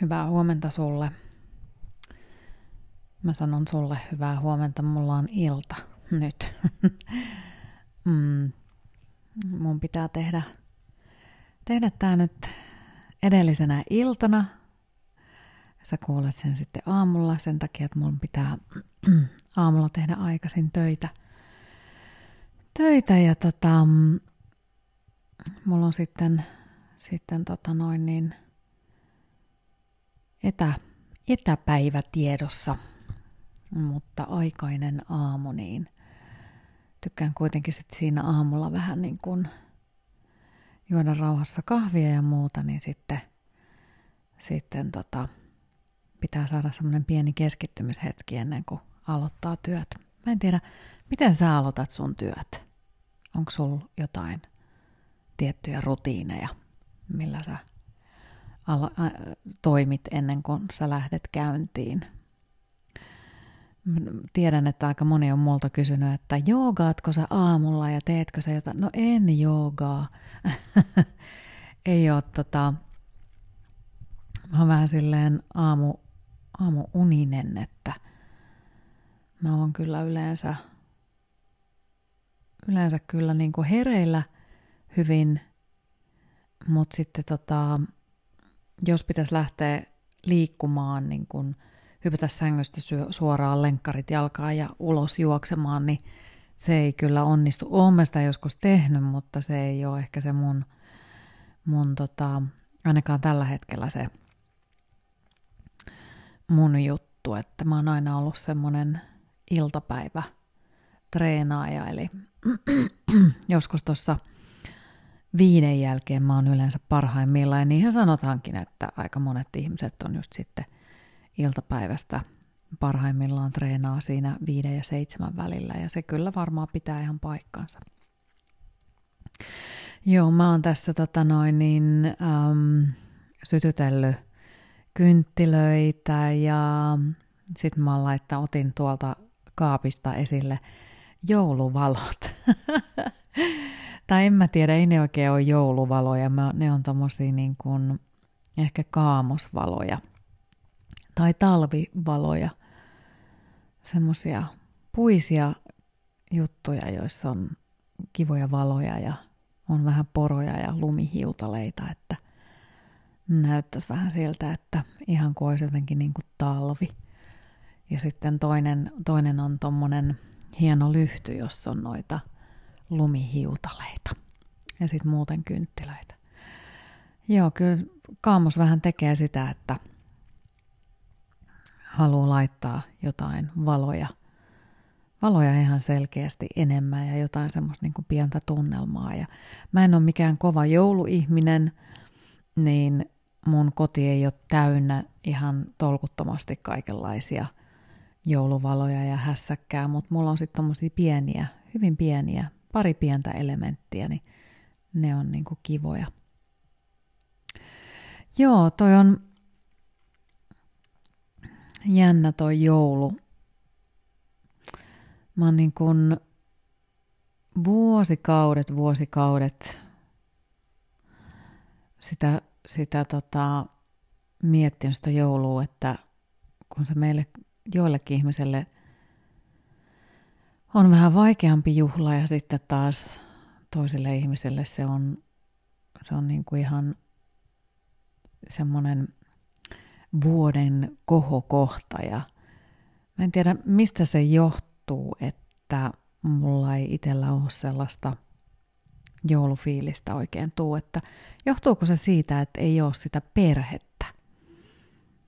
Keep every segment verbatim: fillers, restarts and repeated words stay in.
Hyvää huomenta sulle. Mä sanon sulle hyvää huomenta, mulla on ilta nyt. mm. Mun pitää tehdä, tehdä tää nyt edellisenä iltana. Sä kuulet sen sitten aamulla sen takia, että mun pitää aamulla tehdä aikaisin töitä. Töitä ja tota, mulla on sitten, sitten tota noin niin etä, etäpäivä tiedossa, mutta aikainen aamu, niin tykkään kuitenkin sit siinä aamulla vähän niin kuin juoda rauhassa kahvia ja muuta, niin sitten, sitten tota, pitää saada semmoinen pieni keskittymishetki ennen kuin aloittaa työt. Mä en tiedä, miten sä aloitat sun työt? Onko sulla jotain tiettyjä rutiineja, millä sä Alo- äh, toimit ennen kuin sä lähdet käyntiin? Tiedän, että aika moni on multa kysynyt, että joogaatko sä aamulla ja teetkö sä jotain? No en joogaa. Ei oo tota... Mä oon vähän silleen aamu, aamuuninen, että mä oon kyllä yleensä, yleensä kyllä niin kuin hereillä hyvin, mut sitten tota... Jos pitäisi lähteä liikkumaan, niin kun hypätä sängystä suoraan lenkkarit jalkaan ja ulos juoksemaan, niin se ei kyllä onnistu. Oon mä sitä joskus tehnyt, mutta se ei ole ehkä se mun, mun tota, ainakaan tällä hetkellä se mun juttu, että mä oon aina ollut semmonen iltapäivä treenaaja, eli joskus tuossa viiden jälkeen mä oon yleensä parhaimmillaan, ja niinhän sanotaankin, että aika monet ihmiset on just sitten iltapäivästä parhaimmillaan treenaa siinä viiden ja seitsemän välillä, ja se kyllä varmaan pitää ihan paikkansa. Joo, mä oon tässä tota noin niin äm, sytytellyt kynttilöitä, ja sit mä oon laittanut, otin tuolta kaapista esille jouluvalot. Tai en mä tiedä, ei ne oikein ole jouluvaloja, mä, ne on tommosia niin kuin ehkä kaamosvaloja tai talvivaloja, semmosia puisia juttuja, joissa on kivoja valoja ja on vähän poroja ja lumihiutaleita, että näyttäisi vähän siltä, että ihan kuin olisi jotenkin niin kuin talvi. Ja sitten toinen, toinen on tommonen hieno lyhty, jossa on noita lumihiutaleita ja sitten muuten kynttilöitä. Joo, kyllä kaamos vähän tekee sitä, että haluaa laittaa jotain valoja. Valoja ihan selkeästi enemmän ja jotain semmoista niin kuin pientä tunnelmaa. Ja mä en ole mikään kova jouluihminen, niin mun koti ei ole täynnä ihan tolkuttomasti kaikenlaisia jouluvaloja ja hässäkkää, mutta mulla on sitten tommosia pieniä, hyvin pieniä, pari pientä elementtiä, niin ne on niinku kivoja. Joo, toi on jännä toi joulu. Mä oon niin kuin vuosikaudet, vuosikaudet sitä, sitä tota, miettinyt sitä joulua, että kun se meille joillekin ihmiselle on vähän vaikeampi juhla ja sitten taas toisille ihmisille se on, se on niin kuin ihan semmoinen vuoden kohokohta. Ja mä en tiedä, mistä se johtuu, että mulla ei itsellä ole sellaista joulufiilistä oikein tuu. Että johtuuko se siitä, että ei ole sitä perhettä?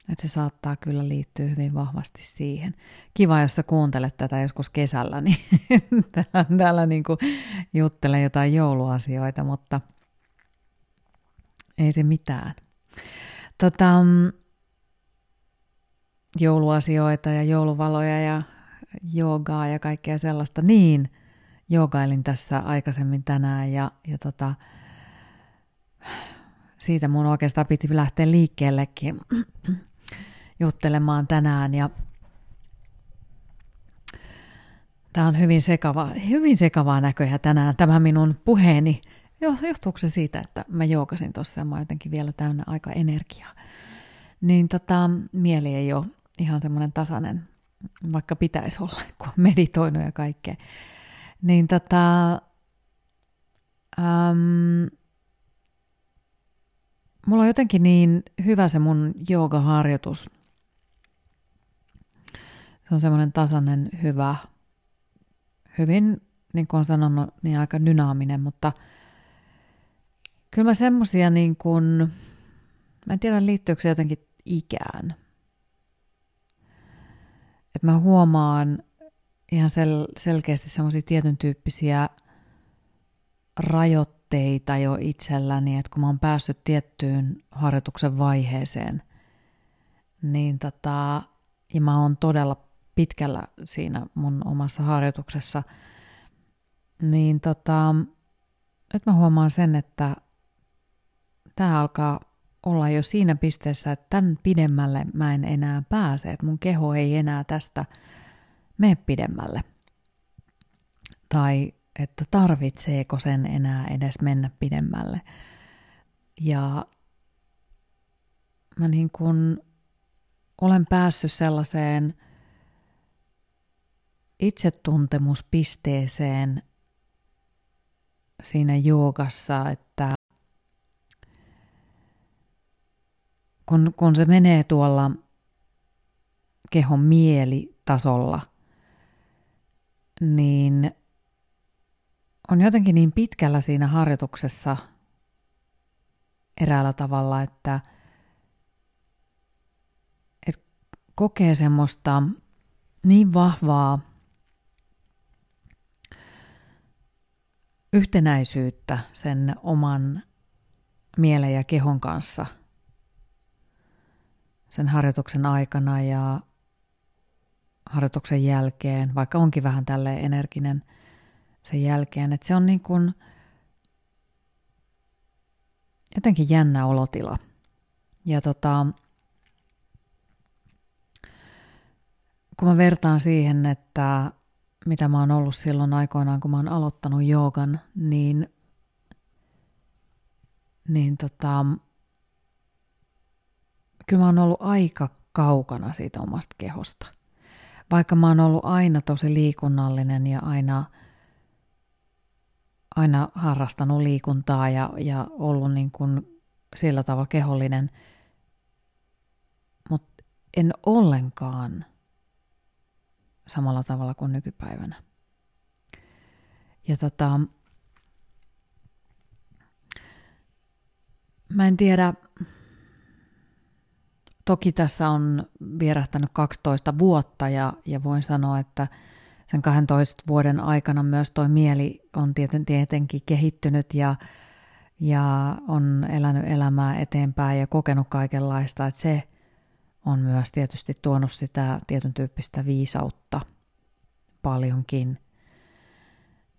Että se saattaa kyllä liittyä hyvin vahvasti siihen. Kiva, jos sä kuuntelet tätä joskus kesällä, niin täällä, täällä niin kuin juttelee jotain jouluasioita, mutta ei se mitään. Tota, jouluasioita ja jouluvaloja ja joogaa ja kaikkea sellaista. Niin, joogailin tässä aikaisemmin tänään ja, ja tota... siitä mun oikeastaan piti lähteä liikkeellekin juttelemaan tänään, ja tämä on hyvin sekavaa, hyvin sekavaa näköjä tänään, tämä minun puheeni. Johtuuko se siitä, että mä joogasin tuossa ja mä oon jotenkin vielä täynnä aika energiaa? niin tota, mieli ei ole ihan semmoinen tasainen, vaikka pitäisi olla, kun on meditoinut ja kaikkea. Niin tota, äm, mulla on jotenkin niin hyvä se mun joogaharjoitus. Se on semmoinen tasainen, hyvä, hyvin, niin kuin olen sanonut, niin aika dynaaminen, mutta kyllä mä semmoisia niin kuin, mä en tiedä liittyykö se jotenkin ikään. Että mä huomaan ihan sel- selkeästi semmoisia tietyn tyyppisiä rajoitteita jo itselläni, että kun mä oon päässyt tiettyyn harjoituksen vaiheeseen, niin tota, ja mä oon todella pitkällä siinä mun omassa harjoituksessa, niin tota, nyt mä huomaan sen, että tää alkaa olla jo siinä pisteessä, että tämän pidemmälle mä en enää pääse, että mun keho ei enää tästä mene pidemmälle. Tai että tarvitseeko sen enää edes mennä pidemmälle. Ja mä niin kun olen päässyt sellaiseen itsetuntemuspisteeseen siinä joogassa, että kun, kun se menee tuolla kehon mielitasolla, niin on jotenkin niin pitkällä siinä harjoituksessa eräällä tavalla, että et kokee semmoista niin vahvaa yhtenäisyyttä sen oman mielen ja kehon kanssa sen harjoituksen aikana ja harjoituksen jälkeen, vaikka onkin vähän tälleen energinen sen jälkeen, että se on niin kuin jotenkin jännä olotila. Ja tota, kun mä vertaan siihen, että mitä mä oon ollut silloin aikoinaan, kun mä oon aloittanut joogan, niin, niin tota, kyllä mä oon ollut aika kaukana siitä omasta kehosta. Vaikka mä oon ollut aina tosi liikunnallinen ja aina, aina harrastanut liikuntaa ja, ja ollut niin kuin sillä tavalla kehollinen, mutta en ollenkaan samalla tavalla kuin nykypäivänä. Ja tota, mä en tiedä, toki tässä on vierähtänyt kaksitoista vuotta ja, ja voin sanoa, että sen kahdentoista vuoden aikana myös toi mieli on tietenkin kehittynyt ja, ja on elänyt elämää eteenpäin ja kokenut kaikenlaista, että se on myös tietysti tuonut sitä tietyn tyyppistä viisautta paljonkin.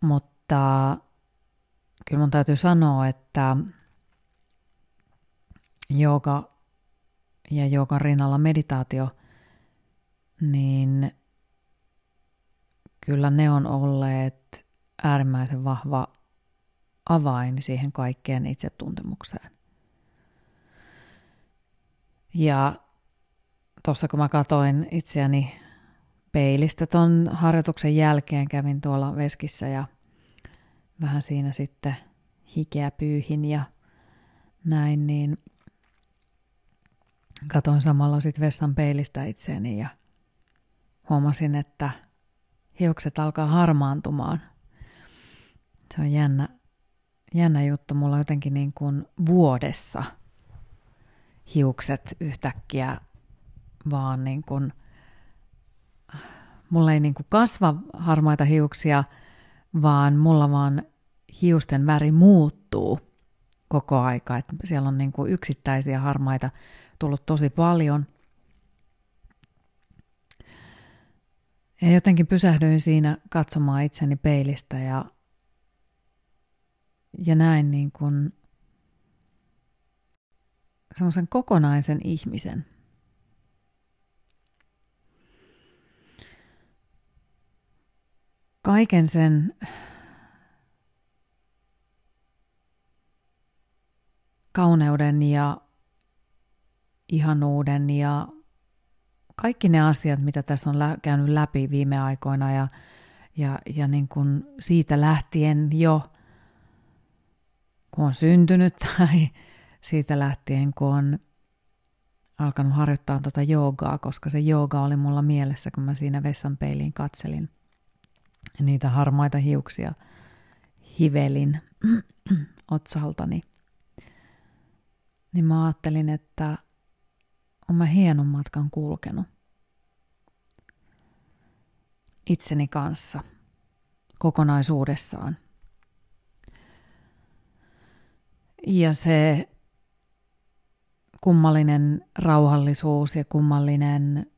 Mutta kyllä mun täytyy sanoa, että jooga ja joogan rinnalla meditaatio, niin kyllä ne on olleet äärimmäisen vahva avain siihen kaikkeen itsetuntemukseen. Ja tuossa kun mä katoin itseäni peilistä ton harjoituksen jälkeen, kävin tuolla veskissä ja vähän siinä sitten hikeä pyyhin ja näin, niin katoin samalla sitten vessan peilistä itseäni ja huomasin, että hiukset alkaa harmaantumaan. Se on jännä, jännä juttu, mulla jotenkin niin kuin vuodessa hiukset yhtäkkiä vaan niin kuin, mulla ei niin kuin kasva harmaita hiuksia, vaan mulla vaan hiusten väri muuttuu koko aika. Et siellä on niin kuin yksittäisiä harmaita tullut tosi paljon. Ja jotenkin pysähdyin siinä katsomaan itseni peilistä ja, ja näin niin kuin semmoisen kokonaisen ihmisen. Kaiken sen kauneuden ja ihanuuden ja kaikki ne asiat, mitä tässä on lä- käynyt läpi viime aikoina ja, ja, ja niin kuin siitä lähtien jo, kun on syntynyt tai siitä lähtien, kun on alkanut harjoittaa tuota joogaa, koska se jooga oli mulla mielessä, kun mä siinä vessan peiliin katselin. Ja niitä harmaita hiuksia hivelin otsaltani. Niin mä ajattelin, että on mä hienon matkan kulkenut itseni kanssa kokonaisuudessaan. Ja se kummallinen rauhallisuus ja kummallinen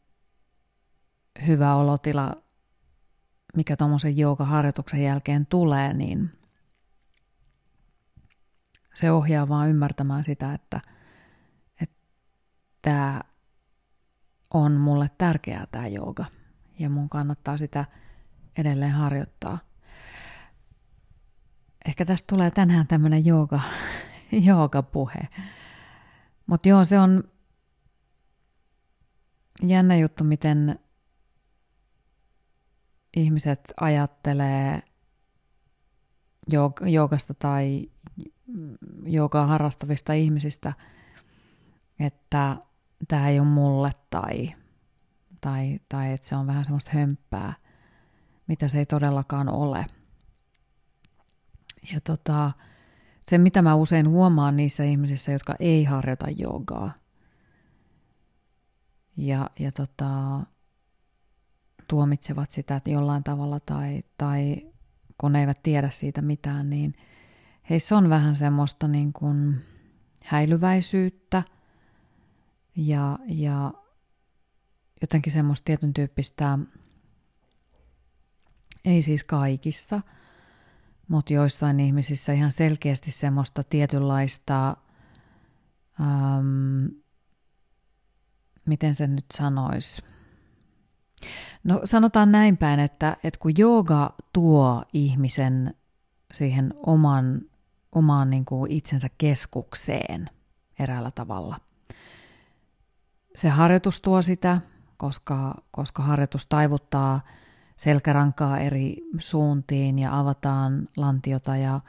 hyvä olotila, mikä tuommoisen joogaharjoituksen jälkeen tulee, niin se ohjaa vaan ymmärtämään sitä, että tämä on mulle tärkeää tämä jooga ja mun kannattaa sitä edelleen harjoittaa. Ehkä tästä tulee tänään tämmöinen jooga, joogapuhe. Mutta joo, se on jännä juttu, miten ihmiset ajattelee joog- joogasta tai joogaa harrastavista ihmisistä, että tämä ei ole mulle tai, tai, tai että se on vähän semmoista hömppää, mitä se ei todellakaan ole. Ja tota, se, mitä mä usein huomaan niissä ihmisissä, jotka ei harjoita joogaa ja, ja tota, tuomitsevat sitä jollain tavalla tai, tai kun eivät tiedä siitä mitään, niin heissä on vähän semmoista niin kuin häilyväisyyttä ja, ja jotenkin semmoista tietyn tyyppistä, ei siis kaikissa, mutta joissain ihmisissä ihan selkeästi semmoista tietynlaista, äm, miten sen nyt sanoisi? No sanotaan näin päin, että, että kun jooga tuo ihmisen siihen oman, omaan niin kuin itsensä keskukseen eräällä tavalla. Se harjoitus tuo sitä, koska, koska harjoitus taivuttaa selkärankaa eri suuntiin ja avataan lantiota ja,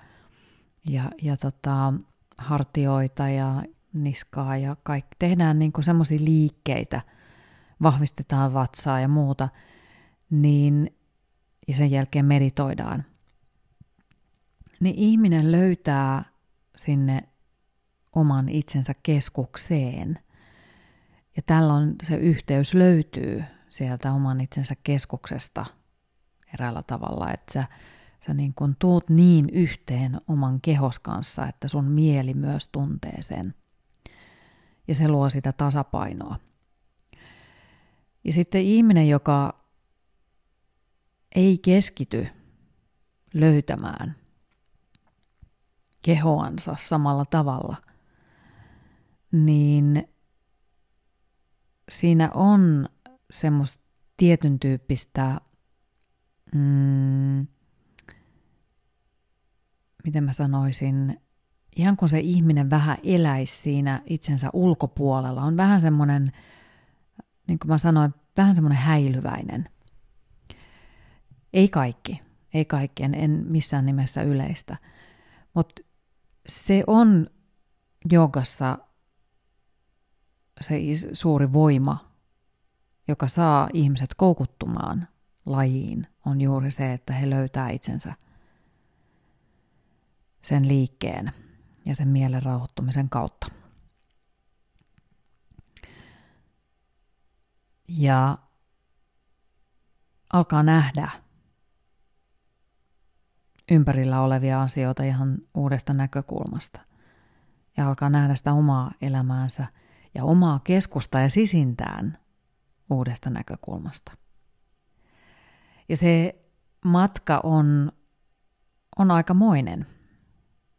ja, ja tota, hartioita ja niskaa ja kaikki. Tehdään niin kuin semmoisia liikkeitä, vahvistetaan vatsaa ja muuta, niin, ja sen jälkeen meditoidaan. Niin ihminen löytää sinne oman itsensä keskukseen. Ja tällöin se yhteys löytyy sieltä oman itsensä keskuksesta eräällä tavalla, että sä, sä niin kun tuut niin yhteen oman kehos kanssa, että sun mieli myös tuntee sen. Ja se luo sitä tasapainoa. Ja sitten ihminen, joka ei keskity löytämään kehoansa samalla tavalla, niin siinä on semmoista tietyn tyyppistä, mm, miten mä sanoisin, ihan kun se ihminen vähän eläisi siinä itsensä ulkopuolella, on vähän semmoinen, niin kuin mä sanoin, vähän semmoinen häilyväinen. Ei kaikki, ei kaikki, en, en missään nimessä yleistä, mutta se on joogassa se suuri voima, joka saa ihmiset koukuttumaan lajiin, on juuri se, että he löytää itsensä sen liikkeen ja sen mielen rauhoittumisen kautta. Ja alkaa nähdä ympärillä olevia asioita ihan uudesta näkökulmasta. Ja alkaa nähdä sitä omaa elämäänsä ja omaa keskusta ja sisintään uudesta näkökulmasta. Ja se matka on, on aikamoinen,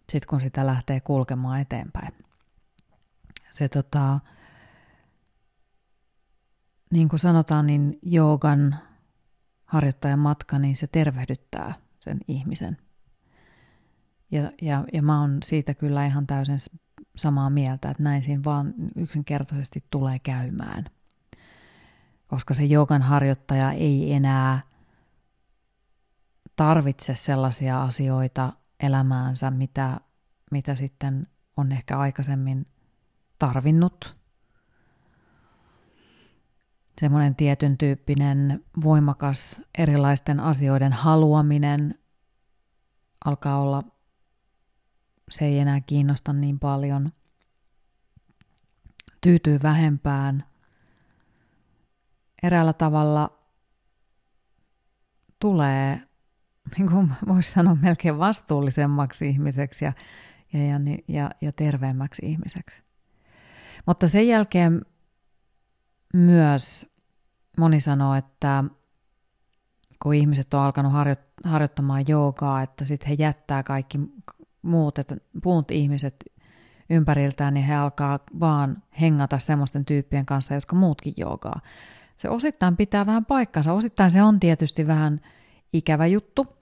sit kun sitä lähtee kulkemaan eteenpäin. Se tota, niin kuin sanotaan, niin joogan harjoittajan matka, niin se tervehdyttää sen ihmisen. Ja, ja, ja mä oon siitä kyllä ihan täysin samaa mieltä, että näin siinä vaan yksinkertaisesti tulee käymään. Koska se joogan harjoittaja ei enää tarvitse sellaisia asioita elämäänsä, mitä, mitä sitten on ehkä aikaisemmin tarvinnut. Semmoinen tietyn tyyppinen voimakas erilaisten asioiden haluaminen alkaa olla, se ei enää kiinnosta niin paljon. Tyytyy vähempään. Eräällä tavalla tulee, niin kuin voisi sanoa, melkein vastuullisemmaksi ihmiseksi ja, ja, ja, ja terveemmäksi ihmiseksi. Mutta sen jälkeen myös moni sanoo, että kun ihmiset on alkanut harjo- harjoittamaan joogaa, että sitten he jättää kaikki muut, että muut ihmiset ympäriltään, niin he alkaa vaan hengata semmoisten tyyppien kanssa, jotka muutkin joogaa. Se osittain pitää vähän paikkansa, osittain se on tietysti vähän ikävä juttu.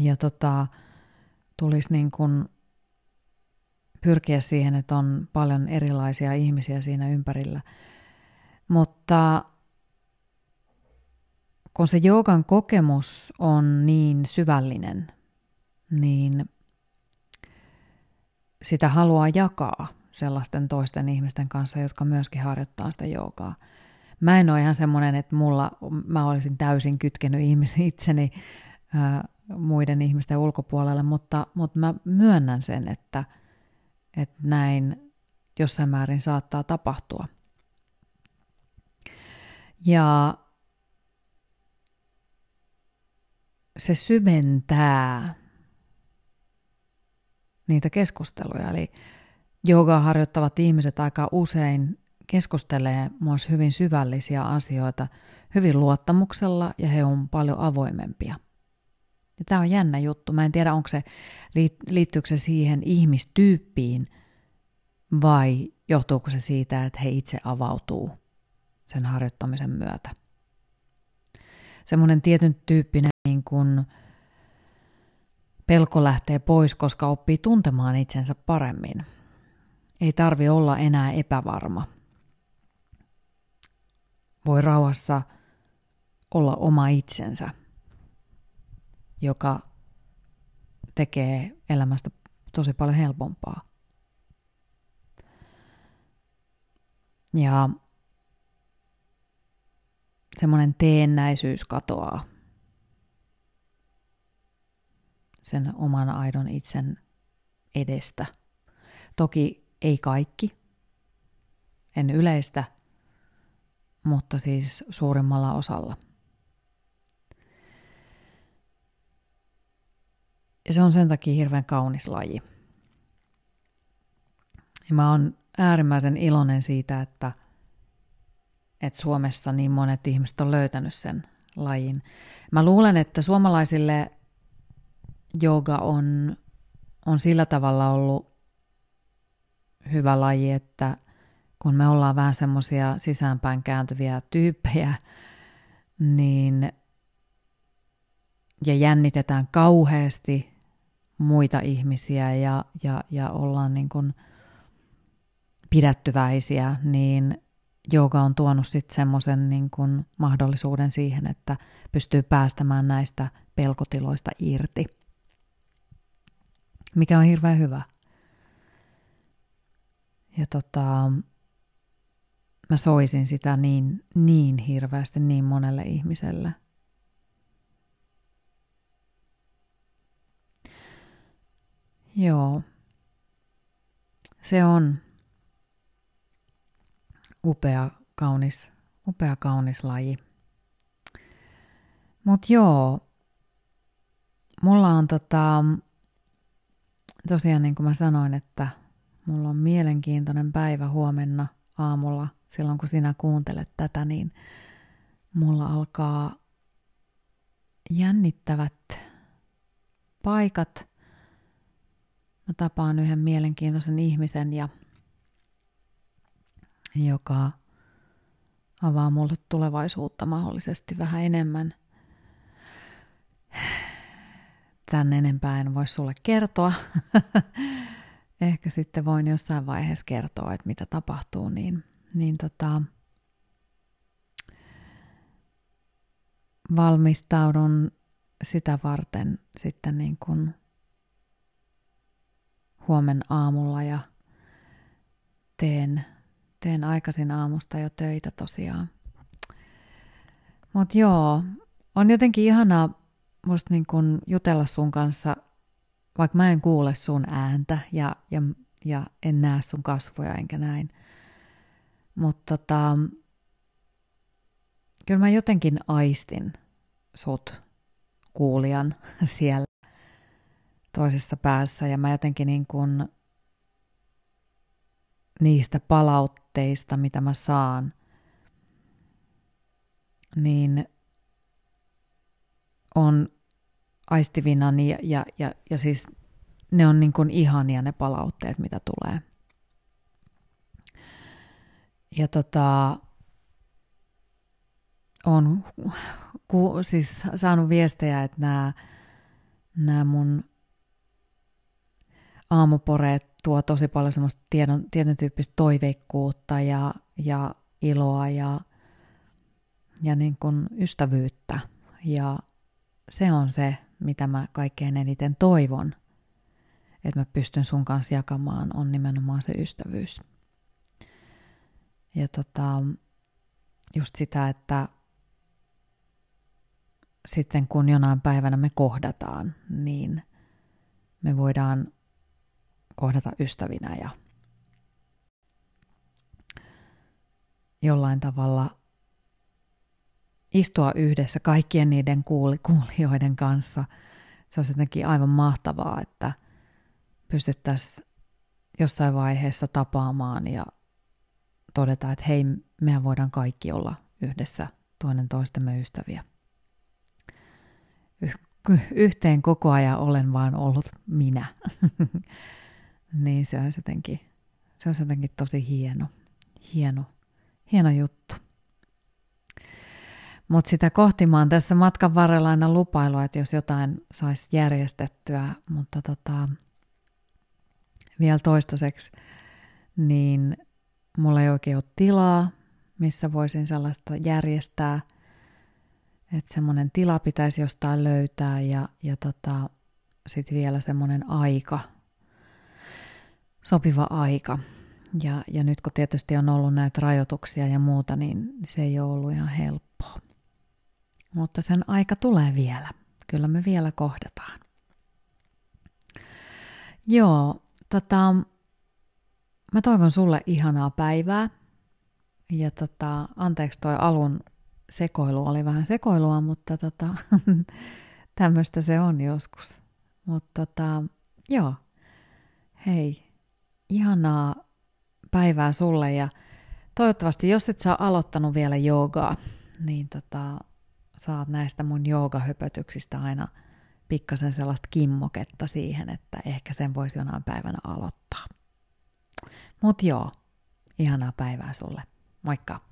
Ja tota, tulisi niin kuin pyrkiä siihen, että on paljon erilaisia ihmisiä siinä ympärillä. Mutta kun se joogan kokemus on niin syvällinen, niin sitä haluaa jakaa sellaisten toisten ihmisten kanssa, jotka myöskin harjoittaa sitä joogaa. Mä en ole ihan semmoinen, että mulla, mä olisin täysin kytkenyt ihmisen itseni ää, muiden ihmisten ulkopuolelle, mutta, mutta mä myönnän sen, että Että näin jossain määrin saattaa tapahtua. Ja se syventää niitä keskusteluja. Eli joogaa harjoittavat ihmiset aika usein keskustelee myös hyvin syvällisiä asioita hyvin luottamuksella ja he on paljon avoimempia. Ja tämä on jännä juttu. Mä en tiedä, onko se, liittyykö se siihen ihmistyyppiin vai johtuuko se siitä, että he itse avautuu sen harjoittamisen myötä. Semmoinen tietyn tyyppinen niin kun pelko lähtee pois, koska oppii tuntemaan itsensä paremmin. Ei tarvi olla enää epävarma. Voi rauhassa olla oma itsensä, joka tekee elämästä tosi paljon helpompaa. Ja semmoinen teennäisyys katoaa sen oman aidon itsen edestä. Toki ei kaikki, en yleistä, mutta siis suurimmalla osalla. Ja se on sen takia hirveän kaunis laji. Ja mä oon äärimmäisen iloinen siitä, että, että Suomessa niin monet ihmiset on löytänyt sen lajin. Mä luulen, että suomalaisille jooga on, on sillä tavalla ollut hyvä laji, että kun me ollaan vähän semmoisia sisäänpäin kääntyviä tyyppejä, niin ja jännitetään kauheasti muita ihmisiä ja, ja, ja ollaan niin kuin pidättyväisiä, niin jooga on tuonut sitten semmoisen niin kuin mahdollisuuden siihen, että pystyy päästämään näistä pelkotiloista irti, mikä on hirveän hyvä. Ja tota, mä soisin sitä niin, niin hirveästi niin monelle ihmiselle. Joo, se on upea, kaunis, upea, kaunis laji. Mut joo, mulla on tota, tosiaan niin kuin mä sanoin, että mulla on mielenkiintoinen päivä huomenna aamulla. Silloin kun sinä kuuntelet tätä, niin mulla alkaa jännittävät paikat. Mä tapaan yhden mielenkiintoisen ihmisen, ja, joka avaa mulle tulevaisuutta mahdollisesti vähän enemmän. Tän enempää en voi sulle kertoa. ehkä sitten voin jossain vaiheessa kertoa, että mitä tapahtuu, niin, niin tota, valmistaudun sitä varten sitten niin kuin huomen aamulla ja teen, teen aikaisin aamusta jo töitä tosiaan. Mut joo, on jotenkin ihanaa musta niin kun jutella sun kanssa, vaikka mä en kuule sun ääntä ja, ja, ja en näe sun kasvoja enkä näin. Mutta tota, kyllä mä jotenkin aistin sut kuulijan siellä toisessa päässä ja mä jotenkin niin kun niistä palautteista, mitä mä saan, niin on aistivinani ja, ja, ja, ja siis ne on niin kuin ihania ne palautteet, mitä tulee. Ja tota, on ku, siis saanut viestejä, että nämä, nämä mun aamuporeet tuo tosi paljon semmoista tiedon, tietyn tyyppistä toiveikkuutta ja, ja iloa ja, ja niin kuin ystävyyttä. Ja se on se, mitä mä kaikkein eniten toivon, että mä pystyn sun kanssa jakamaan, on nimenomaan se ystävyys. Ja tota, just sitä, että sitten kun jonain päivänä me kohdataan, niin me voidaan kohdata ystävinä ja jollain tavalla istua yhdessä kaikkien niiden kuulijoiden kanssa. Se on jotenkin aivan mahtavaa, että pystyttäisiin jossain vaiheessa tapaamaan ja todeta, että hei, mehän voidaan kaikki olla yhdessä toinen toistemme ystäviä. Y- yhteen koko ajan olen vaan ollut minä. Niin se on jotenkin, se on jotenkin tosi hieno, hieno, hieno juttu. Mutta sitä kohti mä oon tässä matkan varrella aina lupailua, että jos jotain saisi järjestettyä, mutta tota, vielä toistaiseksi, niin mulla ei oikein ole tilaa, missä voisin sellaista järjestää, että semmoinen tila pitäisi jostain löytää ja, ja tota, sitten vielä semmoinen aika, sopiva aika. Ja, ja nyt kun tietysti on ollut näitä rajoituksia ja muuta, niin se ei ole ollut ihan helppoa. Mutta sen aika tulee vielä. Kyllä me vielä kohdataan. Joo, tota, mä toivon sulle ihanaa päivää. Ja tota, anteeksi toi alun sekoilu oli vähän sekoilua, mutta tota, tämmöistä se on joskus. Mutta tota, joo, hei, ihanaa päivää sulle ja toivottavasti, jos et saa aloittanut vielä joogaa, niin tota, saat näistä mun joogahöpötyksistä aina pikkasen sellaista kimmoketta siihen, että ehkä sen voisi jonain päivänä aloittaa. Mut joo, ihanaa päivää sulle. Moikka!